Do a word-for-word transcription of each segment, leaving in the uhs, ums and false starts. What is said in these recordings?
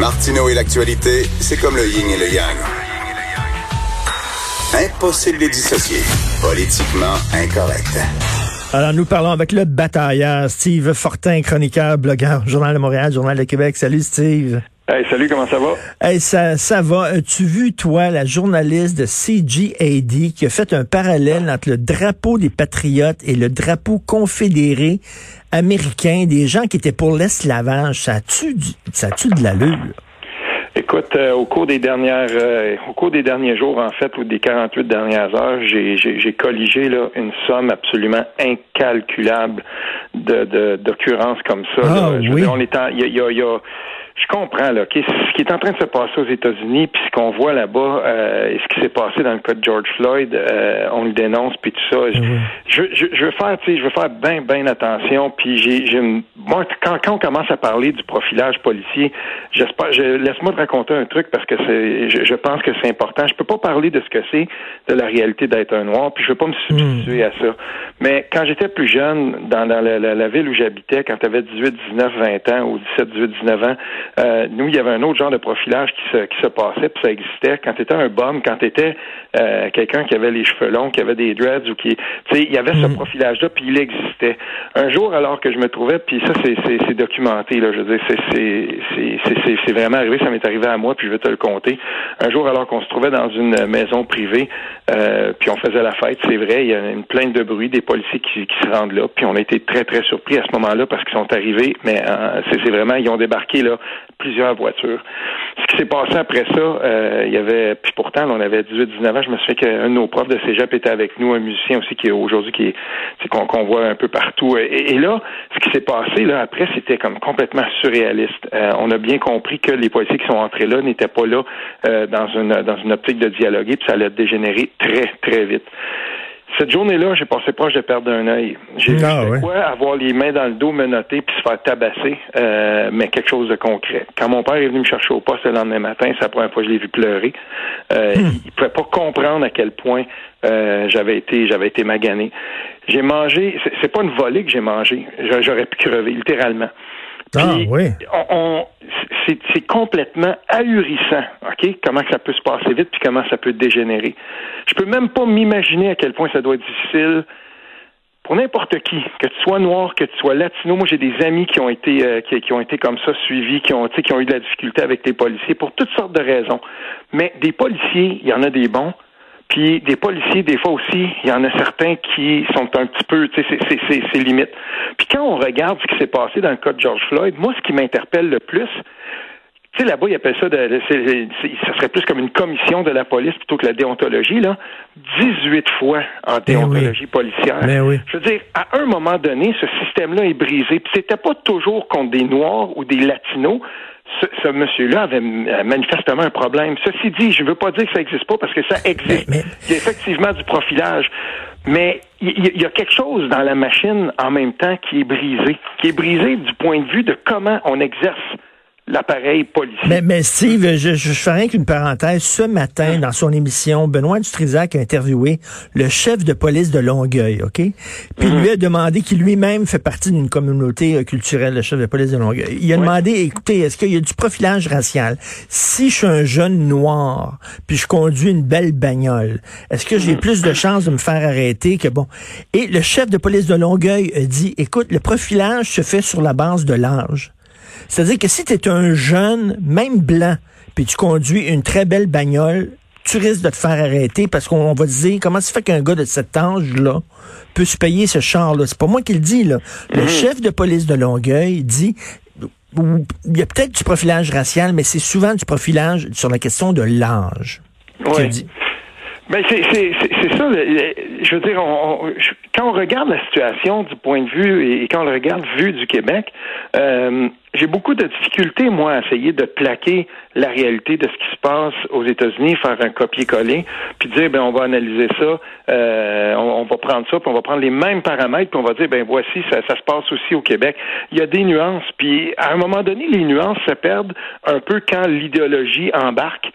Martineau et l'actualité, c'est comme le yin et le yang. Impossible de les dissocier. Politiquement incorrect. Alors, nous parlons avec le batailleur, Steve Fortin, chroniqueur, blogueur, Journal de Montréal, Journal de Québec. Salut, Steve. Hey, salut, comment ça va? Hey, ça, ça va. As-tu vu, toi, la journaliste de C G A D qui a fait un parallèle entre le drapeau des Patriotes et le drapeau confédéré américain, des gens qui étaient pour l'esclavage? Ça a-tu de l'allure? Écoute, euh, au cours des dernières, euh, au cours des derniers jours, en fait, ou des quarante-huit dernières heures, j'ai, j'ai, j'ai colligé là une somme absolument incalculable de, de d'occurrences comme ça. Ah, là. Je oui. veux dire, on est en, il y a, y a, y a je comprends là, qu'est, ce qui est en train de se passer aux États-Unis, puis ce qu'on voit là-bas, euh, et ce qui s'est passé dans le cas de George Floyd, euh, on le dénonce, puis tout ça. Je, mm-hmm. je, je, je veux faire, tu sais, je veux faire bien, bien attention. Puis j'ai, j'ai, moi, quand, quand on commence à parler du profilage policier, j'espère, je, laisse-moi te raconter un truc parce que c'est, je, je pense que c'est important. Je peux pas parler de ce que c'est de la réalité d'être un noir, puis je veux pas me substituer mm. à ça. Mais quand j'étais plus jeune, dans, dans la, la, la ville où j'habitais, quand j'avais dix-huit, dix-neuf, vingt ans ou dix-sept, dix-huit, dix-neuf ans. Euh, nous, il y avait un autre genre de profilage qui se, qui se passait, puis ça existait. Quand t'étais un bum, quand t'étais euh, quelqu'un qui avait les cheveux longs, qui avait des dreads, ou qui, tu sais, il y avait mm-hmm. ce profilage-là, puis il existait. Un jour, alors que je me trouvais, puis ça, c'est, c'est, c'est documenté, là, je veux dire, c'est, c'est, c'est, c'est, c'est, c'est vraiment arrivé, ça m'est arrivé à moi, puis je vais te le compter. Un jour, alors qu'on se trouvait dans une maison privée, euh, puis on faisait la fête, c'est vrai, il y a une plainte de bruit, des policiers qui, qui se rendent là, puis on a été très, très surpris à ce moment-là, parce qu'ils sont arrivés, mais euh, c'est, c'est vraiment, ils ont débarqué, là, plusieurs voitures. Ce qui s'est passé après ça, euh, il y avait, puis pourtant, là, on avait dix-huit, dix-neuf ans, je me souviens qu'un de nos profs de cégep était avec nous, un musicien aussi qui est aujourd'hui, qui est, c'est qu'on, qu'on voit un peu partout. Et, et là, ce qui s'est passé, là, après, c'était comme complètement surréaliste. Euh, on a bien compris que les policiers qui sont entrés là n'étaient pas là euh, dans une dans une optique de dialoguer, puis ça allait dégénérer très, très vite. Cette journée-là, j'ai passé proche de perdre un œil. J'ai vu ah, ouais. quoi avoir les mains dans le dos, menottées, puis se faire tabasser, euh, mais quelque chose de concret. Quand mon père est venu me chercher au poste le lendemain matin, c'est la première fois que je l'ai vu pleurer. Euh, hmm. Il ne pouvait pas comprendre à quel point euh, j'avais été, j'avais été magané. J'ai mangé. C'est, c'est pas une volée que j'ai mangée. J'aurais pu crever, littéralement. Puis, ah, oui. on, on, c'est, c'est complètement ahurissant, OK? Comment ça peut se passer vite, puis comment ça peut dégénérer. Je peux même pas m'imaginer à quel point ça doit être difficile pour n'importe qui, que tu sois noir, que tu sois latino. Moi, j'ai des amis qui ont été euh, qui, qui ont été comme ça suivis, qui ont, tu sais, qui ont eu de la difficulté avec les policiers pour toutes sortes de raisons. Mais des policiers, il y en a des bons. Puis des policiers, des fois aussi, il y en a certains qui sont un petit peu, tu sais, c'est, c'est, c'est, c'est limite. Puis quand on regarde ce qui s'est passé dans le cas de George Floyd, moi, ce qui m'interpelle le plus, tu sais, là-bas, ils appellent ça, de, c'est, c'est, ça serait plus comme une commission de la police plutôt que la déontologie, là, dix-huit fois en déontologie Mais oui. policière. Mais oui. Je veux dire, à un moment donné, ce système-là est brisé. Puis c'était pas toujours contre des Noirs ou des Latinos. Ce, ce monsieur-là avait manifestement un problème. Ceci dit, je ne veux pas dire que ça n'existe pas parce que ça existe. Mais, mais... Il y a effectivement du profilage. Mais il y a quelque chose dans la machine en même temps qui est brisé. Qui est brisé du point de vue de comment on exerce l'appareil policier. Mais, mais Steve, je, je fais rien qu'une parenthèse. Ce matin, dans son émission, Benoît Dutrisac a interviewé le chef de police de Longueuil, OK? Puis mm-hmm. lui a demandé, qui lui-même fait partie d'une communauté culturelle, le chef de police de Longueuil. Il a oui. demandé, écoutez, est-ce qu'il y a du profilage racial? Si je suis un jeune noir, puis je conduis une belle bagnole, est-ce que j'ai mm-hmm. plus de chances de me faire arrêter que bon? Et le chef de police de Longueuil a dit, écoute, le profilage se fait sur la base de l'âge. C'est-à-dire que si tu es un jeune, même blanc, puis tu conduis une très belle bagnole, tu risques de te faire arrêter parce qu'on va te dire comment ça fait qu'un gars de cet âge-là peut se payer ce char-là. C'est pas moi qui le dis, là. Le mmh. chef de police de Longueuil dit il y a peut-être du profilage racial, mais c'est souvent du profilage sur la question de l'âge. Oui. Dit. Ben c'est, c'est c'est c'est ça. Je veux dire, on, on, quand on regarde la situation du point de vue et quand on le regarde vu du Québec, euh, j'ai beaucoup de difficultés moi à essayer de plaquer la réalité de ce qui se passe aux États-Unis, faire un copier-coller, puis dire ben on va analyser ça, euh, on, on va prendre ça, puis on va prendre les mêmes paramètres, puis on va dire ben voici ça, ça se passe aussi au Québec. Il y a des nuances, puis à un moment donné les nuances se perdent un peu quand l'idéologie embarque.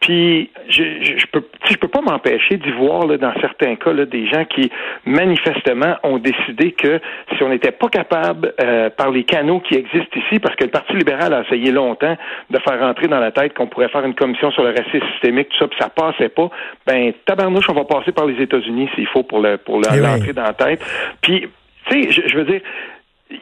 Puis, je, je peux, je peux pas m'empêcher d'y voir, là, dans certains cas, là, des gens qui, manifestement, ont décidé que si on n'était pas capable, euh, par les canaux qui existent ici, parce que le Parti libéral a essayé longtemps de faire entrer dans la tête qu'on pourrait faire une commission sur le racisme systémique, tout ça, puis ça passait pas, ben, tabarnouche, on va passer par les États-Unis, s'il faut, pour le, pour la, l'entrée oui. dans la tête. Puis, tu sais, je, je veux dire,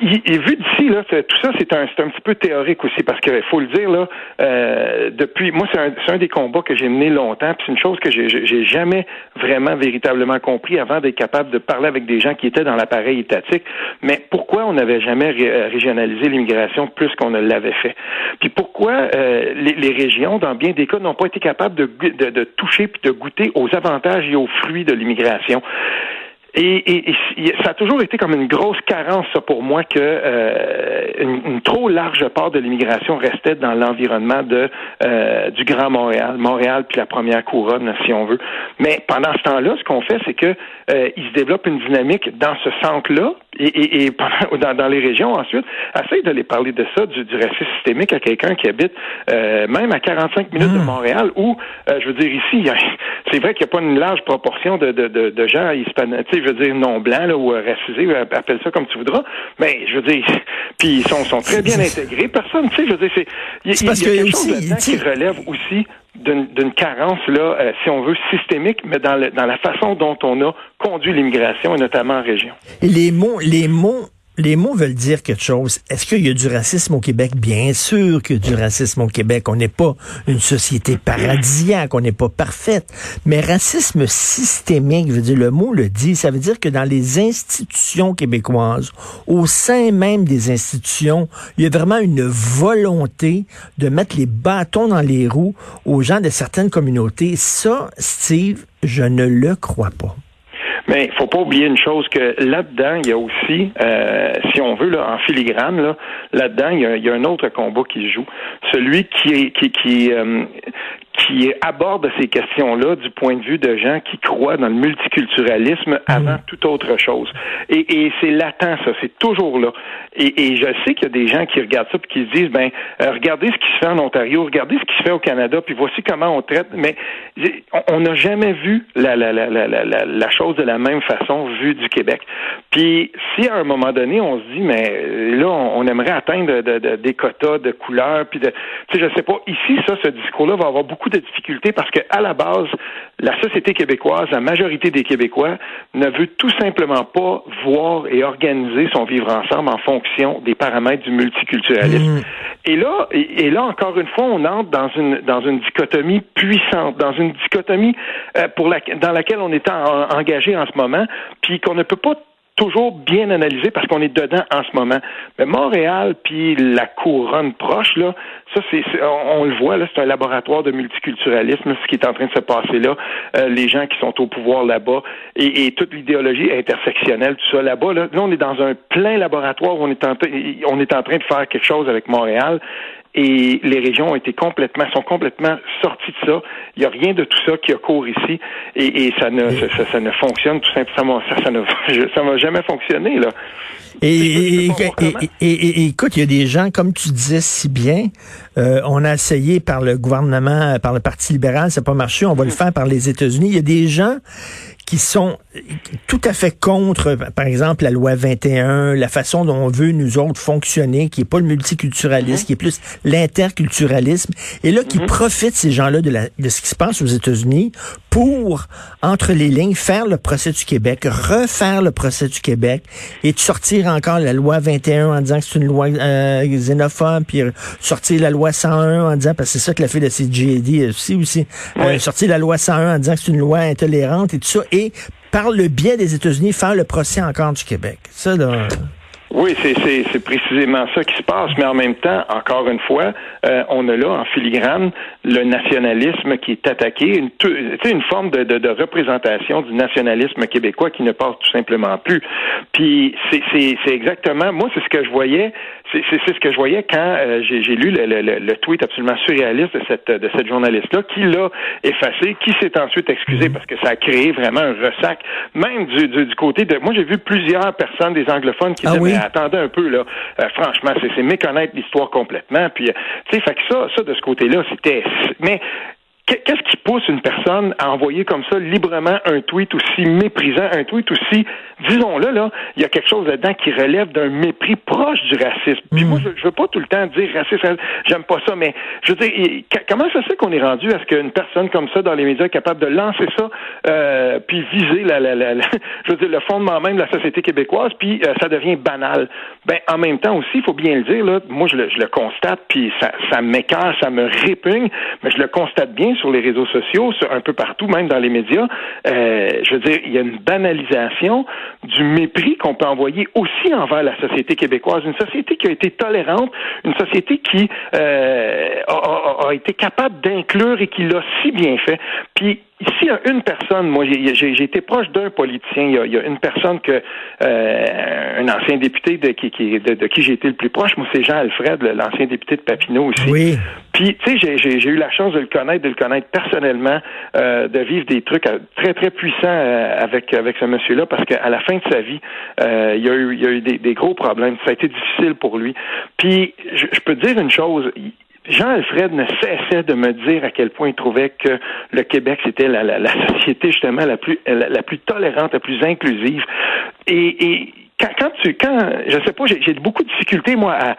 Il, il, vu d'ici, là, tout ça, c'est un, c'est un petit peu théorique aussi, parce qu'il faut le dire, là, euh, depuis, moi, c'est un, c'est un des combats que j'ai mené longtemps, puis c'est une chose que j'ai, j'ai jamais vraiment véritablement compris avant d'être capable de parler avec des gens qui étaient dans l'appareil étatique. Mais pourquoi on n'avait jamais ré- régionalisé l'immigration plus qu'on ne l'avait fait? Puis pourquoi euh, les, les régions, dans bien des cas, n'ont pas été capables de, de, de toucher puis de goûter aux avantages et aux fruits de l'immigration? Et, et, et ça a toujours été comme une grosse carence, ça, pour moi, que euh, une, une trop large part de l'immigration restait dans l'environnement de euh, du Grand Montréal, Montréal puis la Première Couronne, si on veut. Mais pendant ce temps-là, ce qu'on fait, c'est que euh, il se développe une dynamique dans ce centre-là et, et, et pendant, dans, dans les régions. Ensuite, essaye de les parler de ça, du, du racisme systémique à quelqu'un qui habite euh, même à quarante-cinq minutes mmh. de Montréal, où, euh, je veux dire, ici, y a, c'est vrai qu'il n'y a pas une large proportion de, de, de, de gens hispanotiques, je veux dire, non blanc, là, ou euh, racisé, appelle ça comme tu voudras, mais je veux dire, puis ils sont, sont très bien intégrés, personne, tu sais, je veux dire, c'est, il y, y, y a quelque chose là-dedans qui relève aussi d'une, d'une carence, là, euh, si on veut, systémique, mais dans, le, dans la façon dont on a conduit l'immigration, et notamment en région. Les mots, les mots, les mots veulent dire quelque chose. Est-ce qu'il y a du racisme au Québec? Bien sûr qu'il y a du racisme au Québec. On n'est pas une société paradisiaque, on n'est pas parfaite. Mais racisme systémique, je veux dire, le mot le dit, ça veut dire que dans les institutions québécoises, au sein même des institutions, il y a vraiment une volonté de mettre les bâtons dans les roues aux gens de certaines communautés. Ça, Steve, je ne le crois pas. Mais faut pas oublier une chose, que là-dedans, il y a aussi, euh, si on veut, là, en filigrane, là, là-dedans, il y a, il y a un autre combat qui se joue. Celui qui qui qui euh, qui aborde ces questions-là du point de vue de gens qui croient dans le multiculturalisme avant mmh. toute autre chose. Et, et c'est latent, ça, c'est toujours là. Et, et je sais qu'il y a des gens qui regardent ça et qui se disent, ben, euh, regardez ce qui se fait en Ontario, regardez ce qui se fait au Canada, puis voici comment on traite. Mais on n'a jamais vu la, la, la, la, la, la chose de la même façon vue du Québec. Puis si à un moment donné, on se dit, mais là, on, on aimerait atteindre de, de, de, des quotas de couleurs, puis de... Tu sais, je sais pas, ici, ça, ce discours-là va avoir beaucoup de difficultés parce que, à la base, la société québécoise, la majorité des Québécois, ne veut tout simplement pas voir et organiser son vivre ensemble en fonction des paramètres du multiculturalisme. Mmh. Et là, et, et là, encore une fois, on entre dans une, dans une dichotomie puissante, dans une dichotomie euh, pour la, dans laquelle on est en, en, engagé en ce moment, puis qu'on ne peut pas toujours bien analysé parce qu'on est dedans en ce moment. Mais Montréal puis la couronne proche, là, ça c'est, c'est on, on le voit, là, c'est un laboratoire de multiculturalisme, ce qui est en train de se passer là, euh, les gens qui sont au pouvoir là-bas et, et toute l'idéologie intersectionnelle, tout ça là-bas, là, là on est dans un plein laboratoire où on est en train, on est en train de faire quelque chose avec Montréal. Et les régions ont été complètement, sont complètement sorties de ça. Il n'y a rien de tout ça qui a cours ici. Et, et ça, ne, ça, ça, ça ne fonctionne tout simplement. Ça, ça ne ça m'a jamais fonctionné, là. Et, et, et, et, et écoute, il y a des gens, comme tu disais si bien, euh, on a essayé par le gouvernement, par le Parti libéral, ça n'a pas marché, on va le faire par les États-Unis. Il y a des gens qui sont tout à fait contre, par exemple, la loi vingt et un, la façon dont on veut, nous autres, fonctionner, qui n'est pas le multiculturalisme, mm-hmm. qui est plus l'interculturalisme, et là, qui mm-hmm. profitent, ces gens-là, de, la, de ce qui se passe aux États-Unis pour, entre les lignes, faire le procès du Québec, refaire le procès du Québec, et de sortir encore la loi vingt et un en disant que c'est une loi euh, xénophobe, puis sortir la loi cent un en disant, parce que c'est ça que la fille de C J D aussi, aussi oui. euh, sortir la loi cent un en disant que c'est une loi intolérante et tout ça, et par le biais des États-Unis, faire le procès encore du Québec. Ça, là... Oui, c'est, c'est, c'est précisément ça qui se passe, mais en même temps, encore une fois, euh, on a là en filigrane le nationalisme qui est attaqué, une, tu sais, une forme de, de, de représentation du nationalisme québécois qui ne passe tout simplement plus. Puis c'est, c'est, c'est exactement, moi c'est ce que je voyais, c'est, c'est, c'est ce que je voyais quand euh, j'ai, j'ai lu le, le, le tweet absolument surréaliste de cette de cette journaliste-là, qui l'a effacé, qui s'est ensuite excusé parce que ça a créé vraiment un ressac, même du du, du côté de, moi j'ai vu plusieurs personnes des anglophones qui ah disaient oui? Attendez un peu, là. Euh, franchement, c'est, c'est méconnaître l'histoire complètement. Puis, euh, tu sais, fait que ça, ça, de ce côté-là, c'était. Mais Qu'est-ce qui pousse une personne à envoyer comme ça librement un tweet aussi méprisant, un tweet aussi, disons-le, là, il y a quelque chose là-dedans qui relève d'un mépris proche du racisme. Puis mmh. moi, je, je veux pas tout le temps dire raciste, raciste, j'aime pas ça, mais je veux dire, comment ça se fait qu'on est rendu à ce qu'une personne comme ça dans les médias est capable de lancer ça, euh, puis viser la, la, la, la, je veux dire, le fondement même de la société québécoise, puis euh, ça devient banal. Ben, en même temps aussi, il faut bien le dire, là, moi je le, je le constate, puis ça, ça m'écœure, ça me répugne, mais je le constate bien sur les réseaux sociaux, sur, un peu partout, même dans les médias. Euh, je veux dire, il y a une banalisation du mépris qu'on peut envoyer aussi envers la société québécoise. Une société qui a été tolérante, une société qui euh, a, a, a été capable d'inclure et qui l'a si bien fait. Puis, ici, il y a une personne, moi, j'ai, j'ai été proche d'un politicien, il y a, il y a une personne que, euh, un ancien député de qui, qui de, de qui j'ai été le plus proche, moi, c'est Jean-Alfred, l'ancien député de Papineau aussi. Oui. Puis, tu sais, j'ai, j'ai, j'ai eu la chance de le connaître, de le connaître personnellement, euh, de vivre des trucs très, très puissants avec avec ce monsieur-là, parce qu'à la fin de sa vie, euh, il y a eu, il y a eu des, des gros problèmes, ça a été difficile pour lui. Puis, je, je peux te dire une chose, Jean-Alfred ne cessait de me dire à quel point il trouvait que le Québec, c'était la, la, la société justement la plus la, la plus tolérante, la plus inclusive. Et, et quand, quand tu quand je sais pas, j'ai, j'ai beaucoup de difficultés moi à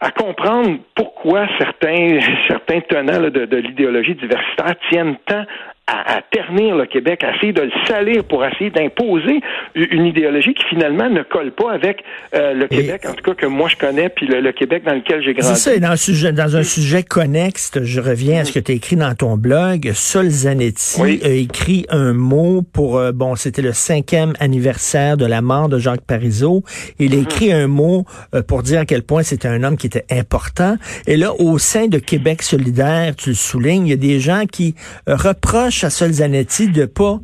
à comprendre pourquoi certains certains tenants là, de, de l'idéologie diversitaire tiennent tant à, à ternir le Québec, à essayer de le salir pour essayer d'imposer une idéologie qui finalement ne colle pas avec euh, le et Québec, en tout cas que moi je connais, puis le, le Québec dans lequel j'ai grandi. C'est ça, dans un sujet, dans un sujet connexe, je reviens à ce que tu as écrit dans ton blog. Sol Zanetti oui. a écrit un mot pour, euh, bon, c'était le cinquième anniversaire de la mort de Jacques Parizeau. Il a mm-hmm. écrit un mot euh, pour dire à quel point c'était un homme qui était important. Et là, au sein de Québec solidaire, tu le soulignes, il y a des gens qui euh, reprochent à Sol Zanetti de pas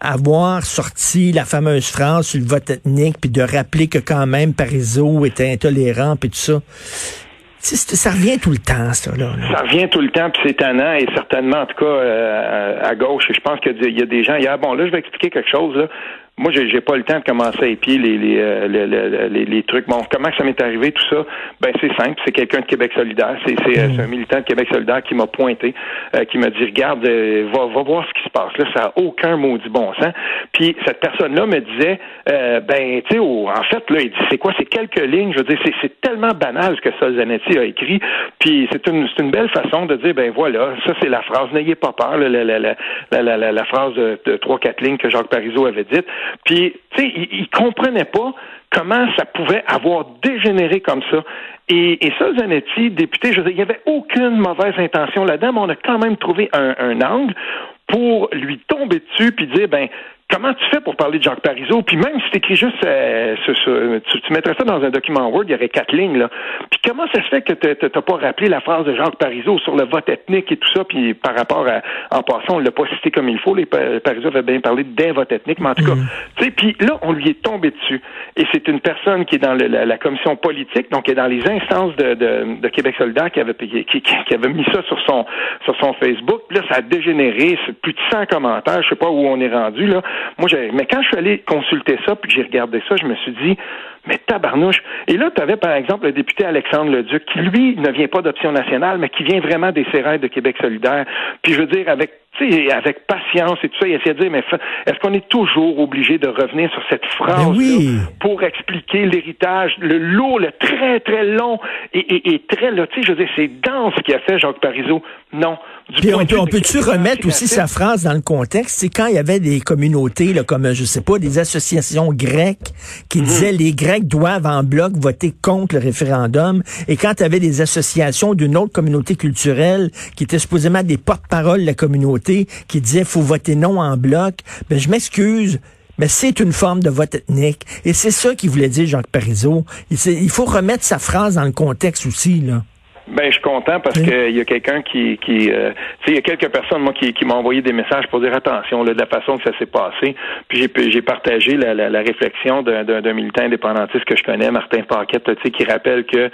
avoir sorti la fameuse phrase sur le vote ethnique, puis de rappeler que quand même Parizeau était intolérant, puis tout ça. Ça revient tout le temps, ça, là. Ça revient tout le temps, puis c'est tannant, et certainement, en tout cas, euh, à gauche, je pense qu'il y a des gens hier, bon, là, je vais expliquer quelque chose, là. Moi, j'ai, j'ai pas le temps de commencer à épier les les, euh, les, les, les trucs. Bon, comment ça m'est arrivé, tout ça? Ben, c'est simple. C'est quelqu'un de Québec solidaire. C'est, c'est, euh, c'est un militant de Québec solidaire qui m'a pointé, euh, qui m'a dit, regarde, euh, va, va voir ce qui se passe. Là, ça a aucun maudit bon sens. Puis, cette personne-là me disait, euh, ben, tu sais, oh, en fait, là, il dit, c'est quoi? C'est quelques lignes. Je veux dire, c'est, c'est tellement banal ce que Sol Zanetti a écrit. Puis, c'est une, c'est une belle façon de dire, ben, voilà, ça, c'est la phrase. N'ayez pas peur, là, la, la, la, la, la, la, la phrase de, de trois, quatre lignes que Jacques Parizeau avait dite. Puis, tu sais, il, il comprenait pas comment ça pouvait avoir dégénéré comme ça. Et, et Sol Zanetti, député, je veux dire, il n'y avait aucune mauvaise intention là-dedans, mais on a quand même trouvé un, un angle pour lui tomber dessus puis dire, ben, comment tu fais pour parler de Jacques Parizeau? Puis même si t'écris juste, euh, ce, ce, tu, tu mettrais ça dans un document Word, il y aurait quatre lignes, là. Puis comment ça se fait que t'as, t'as pas rappelé la phrase de Jacques Parizeau sur le vote ethnique et tout ça, puis par rapport à, en passant, on l'a pas cité comme il faut, les Parizeau avait bien parlé d'un vote ethnique, mais en tout cas, mmh. tu sais, puis là, on lui est tombé dessus. Et c'est une personne qui est dans le, la, la commission politique, donc qui est dans les instances de, de, de Québec solidaire qui avait, qui, qui, qui avait mis ça sur son, sur son Facebook. Puis là, ça a dégénéré, c'est plus de cent commentaires, je sais pas où on est rendu, là. Moi, j'ai, mais quand je suis allé consulter ça, puis que j'ai regardé ça, je me suis dit, mais tabarnouche. Et là, tu avais, par exemple, le député Alexandre Leduc, qui, lui, ne vient pas d'Option nationale, mais qui vient vraiment des sérails de Québec solidaire. Puis, je veux dire, avec avec patience et tout ça, il essayait de dire, mais est-ce qu'on est toujours obligé de revenir sur cette phrase oui. pour expliquer l'héritage, le lourd, le très, très long et, et, et très, là, tu sais, je veux dire, c'est dense ce qu'il a fait Jacques Parizeau. Non. Du point on, de on de peut-tu remettre aussi sa phrase dans le contexte? C'est quand il y avait des communautés, là, comme, je sais pas, des associations grecques qui mmh. disaient les Grecs doivent en bloc voter contre le référendum. Et quand tu avais des associations d'une autre communauté culturelle qui étaient supposément des porte-parole de la communauté, qui disait faut voter non en bloc, ben je m'excuse, mais c'est une forme de vote ethnique. Et c'est ça qu'il voulait dire Jacques Parizeau. Il, il faut remettre sa phrase dans le contexte aussi, là. Ben, je suis content parce que il y a quelqu'un qui, qui, euh, tu sais, il y a quelques personnes, moi, qui, qui m'ont envoyé des messages pour dire attention, là, de la façon que ça s'est passé. Puis j'ai, j'ai partagé la, la, la réflexion d'un, d'un, d'un militant indépendantiste que je connais, Martin Paquette, tu sais, qui rappelle que,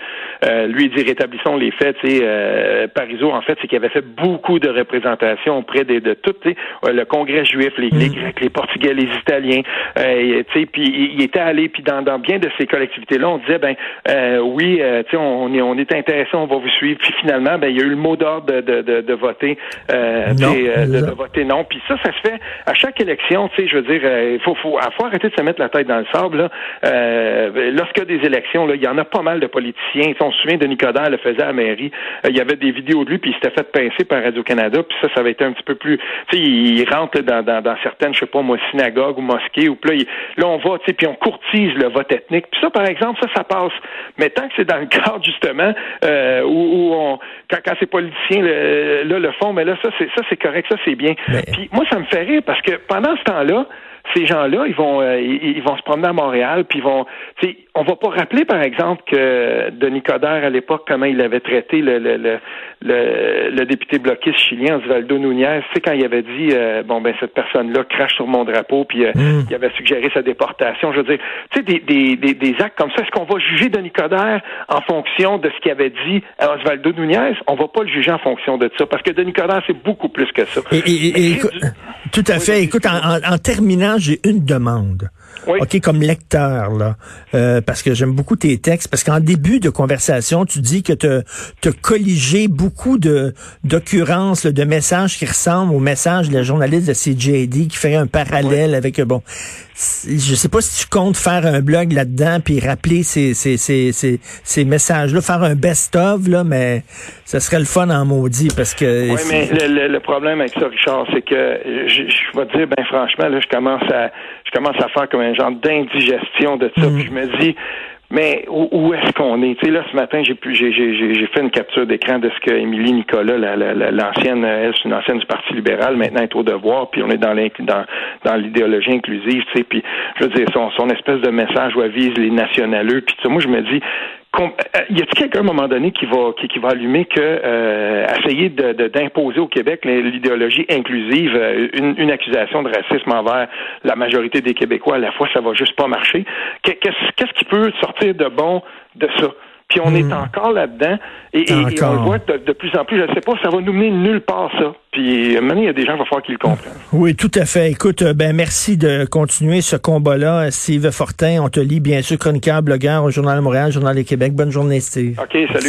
euh, lui, il dit rétablissons les faits, tu sais, euh, Parizeau, en fait, c'est qu'il avait fait beaucoup de représentations auprès des, de tout, tu sais, le Congrès juif, les, les Grecs, les Portugais, les Italiens, euh, tu sais, puis il était allé, puis dans, dans bien de ces collectivités-là, on disait, ben, euh, oui, euh, tu sais, on, on est, on est intéressé, on va vous suivre. Puis finalement, ben il y a eu le mot d'ordre de, de, de, de voter euh, non, des, euh, de, de voter non. Puis ça, ça se fait à chaque élection. Tu sais, je veux dire, il euh, faut, faut, faut arrêter de se mettre la tête dans le sable. Là. Euh, lorsqu'il y a des élections, là, il y en a pas mal de politiciens. On se souvient, Denis Coderre le faisait à la mairie. Euh, il y avait des vidéos de lui, puis il s'était fait pincer par Radio-Canada. Puis ça, ça avait été un petit peu plus... Tu sais, il rentre là, dans, dans, dans certaines, je sais pas moi, synagogues ou mosquées. Ou là, il, là, on va, tu sais, puis on courtise le vote ethnique. Puis ça, par exemple, ça, ça passe. Mais tant que c'est dans le cadre, justement, euh, où, où on... Quand, quand ces politiciens le, là, le font, mais là, ça, c'est, ça, c'est correct, ça, c'est bien. Mais... Puis moi, ça me fait rire, parce que pendant ce temps-là, ces gens-là, ils vont euh, ils, ils vont se promener à Montréal, puis ils vont... T'sais, on va pas rappeler, par exemple, que Denis Coderre, à l'époque, comment il avait traité le le le, le, le député bloquiste chilien, Osvaldo Núñez, tu sais, quand il avait dit, euh, bon, ben cette personne-là crache sur mon drapeau, puis euh, mm. il avait suggéré sa déportation. Je veux dire, tu sais, des, des, des, des actes comme ça, est-ce qu'on va juger Denis Coderre en fonction de ce qu'il avait dit à Osvaldo Núñez? On va pas le juger en fonction de ça, parce que Denis Coderre, c'est beaucoup plus que ça. Et, et, et, écoute, du... Tout à oui, fait. Écoute, en, en, en terminant, j'ai une demande. Oui. OK, comme lecteur, là, euh, parce que j'aime beaucoup tes textes, parce qu'en début de conversation, tu dis que te, te colligé beaucoup de d'occurrences, de messages qui ressemblent au message de la journaliste de C J D qui fait un parallèle oui. avec, bon, je sais pas si tu comptes faire un blog là-dedans puis rappeler ces, ces, ces, ces, ces messages-là, faire un best-of, là, mais ça serait le fun en maudit, parce que... Oui, mais le, le, le problème avec ça, Richard, c'est que je, je vais te dire, ben franchement, là, je commence à, je commence à faire comme un genre d'indigestion de ça, mmh. puis je me dis... Mais où, où est-ce qu'on est? Tu sais, là, ce matin, j'ai pu, j'ai, j'ai, j'ai fait une capture d'écran de ce que Émilie Nicolas, la, la, la, l'ancienne, elle, c'est une ancienne du Parti libéral, maintenant est au Devoir, puis on est dans, dans, dans l'idéologie inclusive, tu sais, puis je veux dire, son, son espèce de message où elle vise les nationaleux, puis moi, je me dis... Y a-t-il quelqu'un à un moment donné qui va qui, qui va allumer que euh, essayer de, de, d'imposer au Québec l'idéologie inclusive, une, une accusation de racisme envers la majorité des Québécois à la fois, ça va juste pas marcher. Qu'est-ce, qu'est-ce qui peut sortir de bon de ça? Puis on est mmh. encore là-dedans, et, et, encore. et on le voit de, de plus en plus, je ne sais pas, ça va nous mener nulle part, ça. Puis maintenant, il y a des gens, il va falloir qu'ils le comprennent. Oui, tout à fait. Écoute, ben merci de continuer ce combat-là, Steve Fortin. On te lit, bien sûr, chroniqueur, blogueur au Journal de Montréal, Journal du Québec. Bonne journée, Steve. OK, salut. Merci.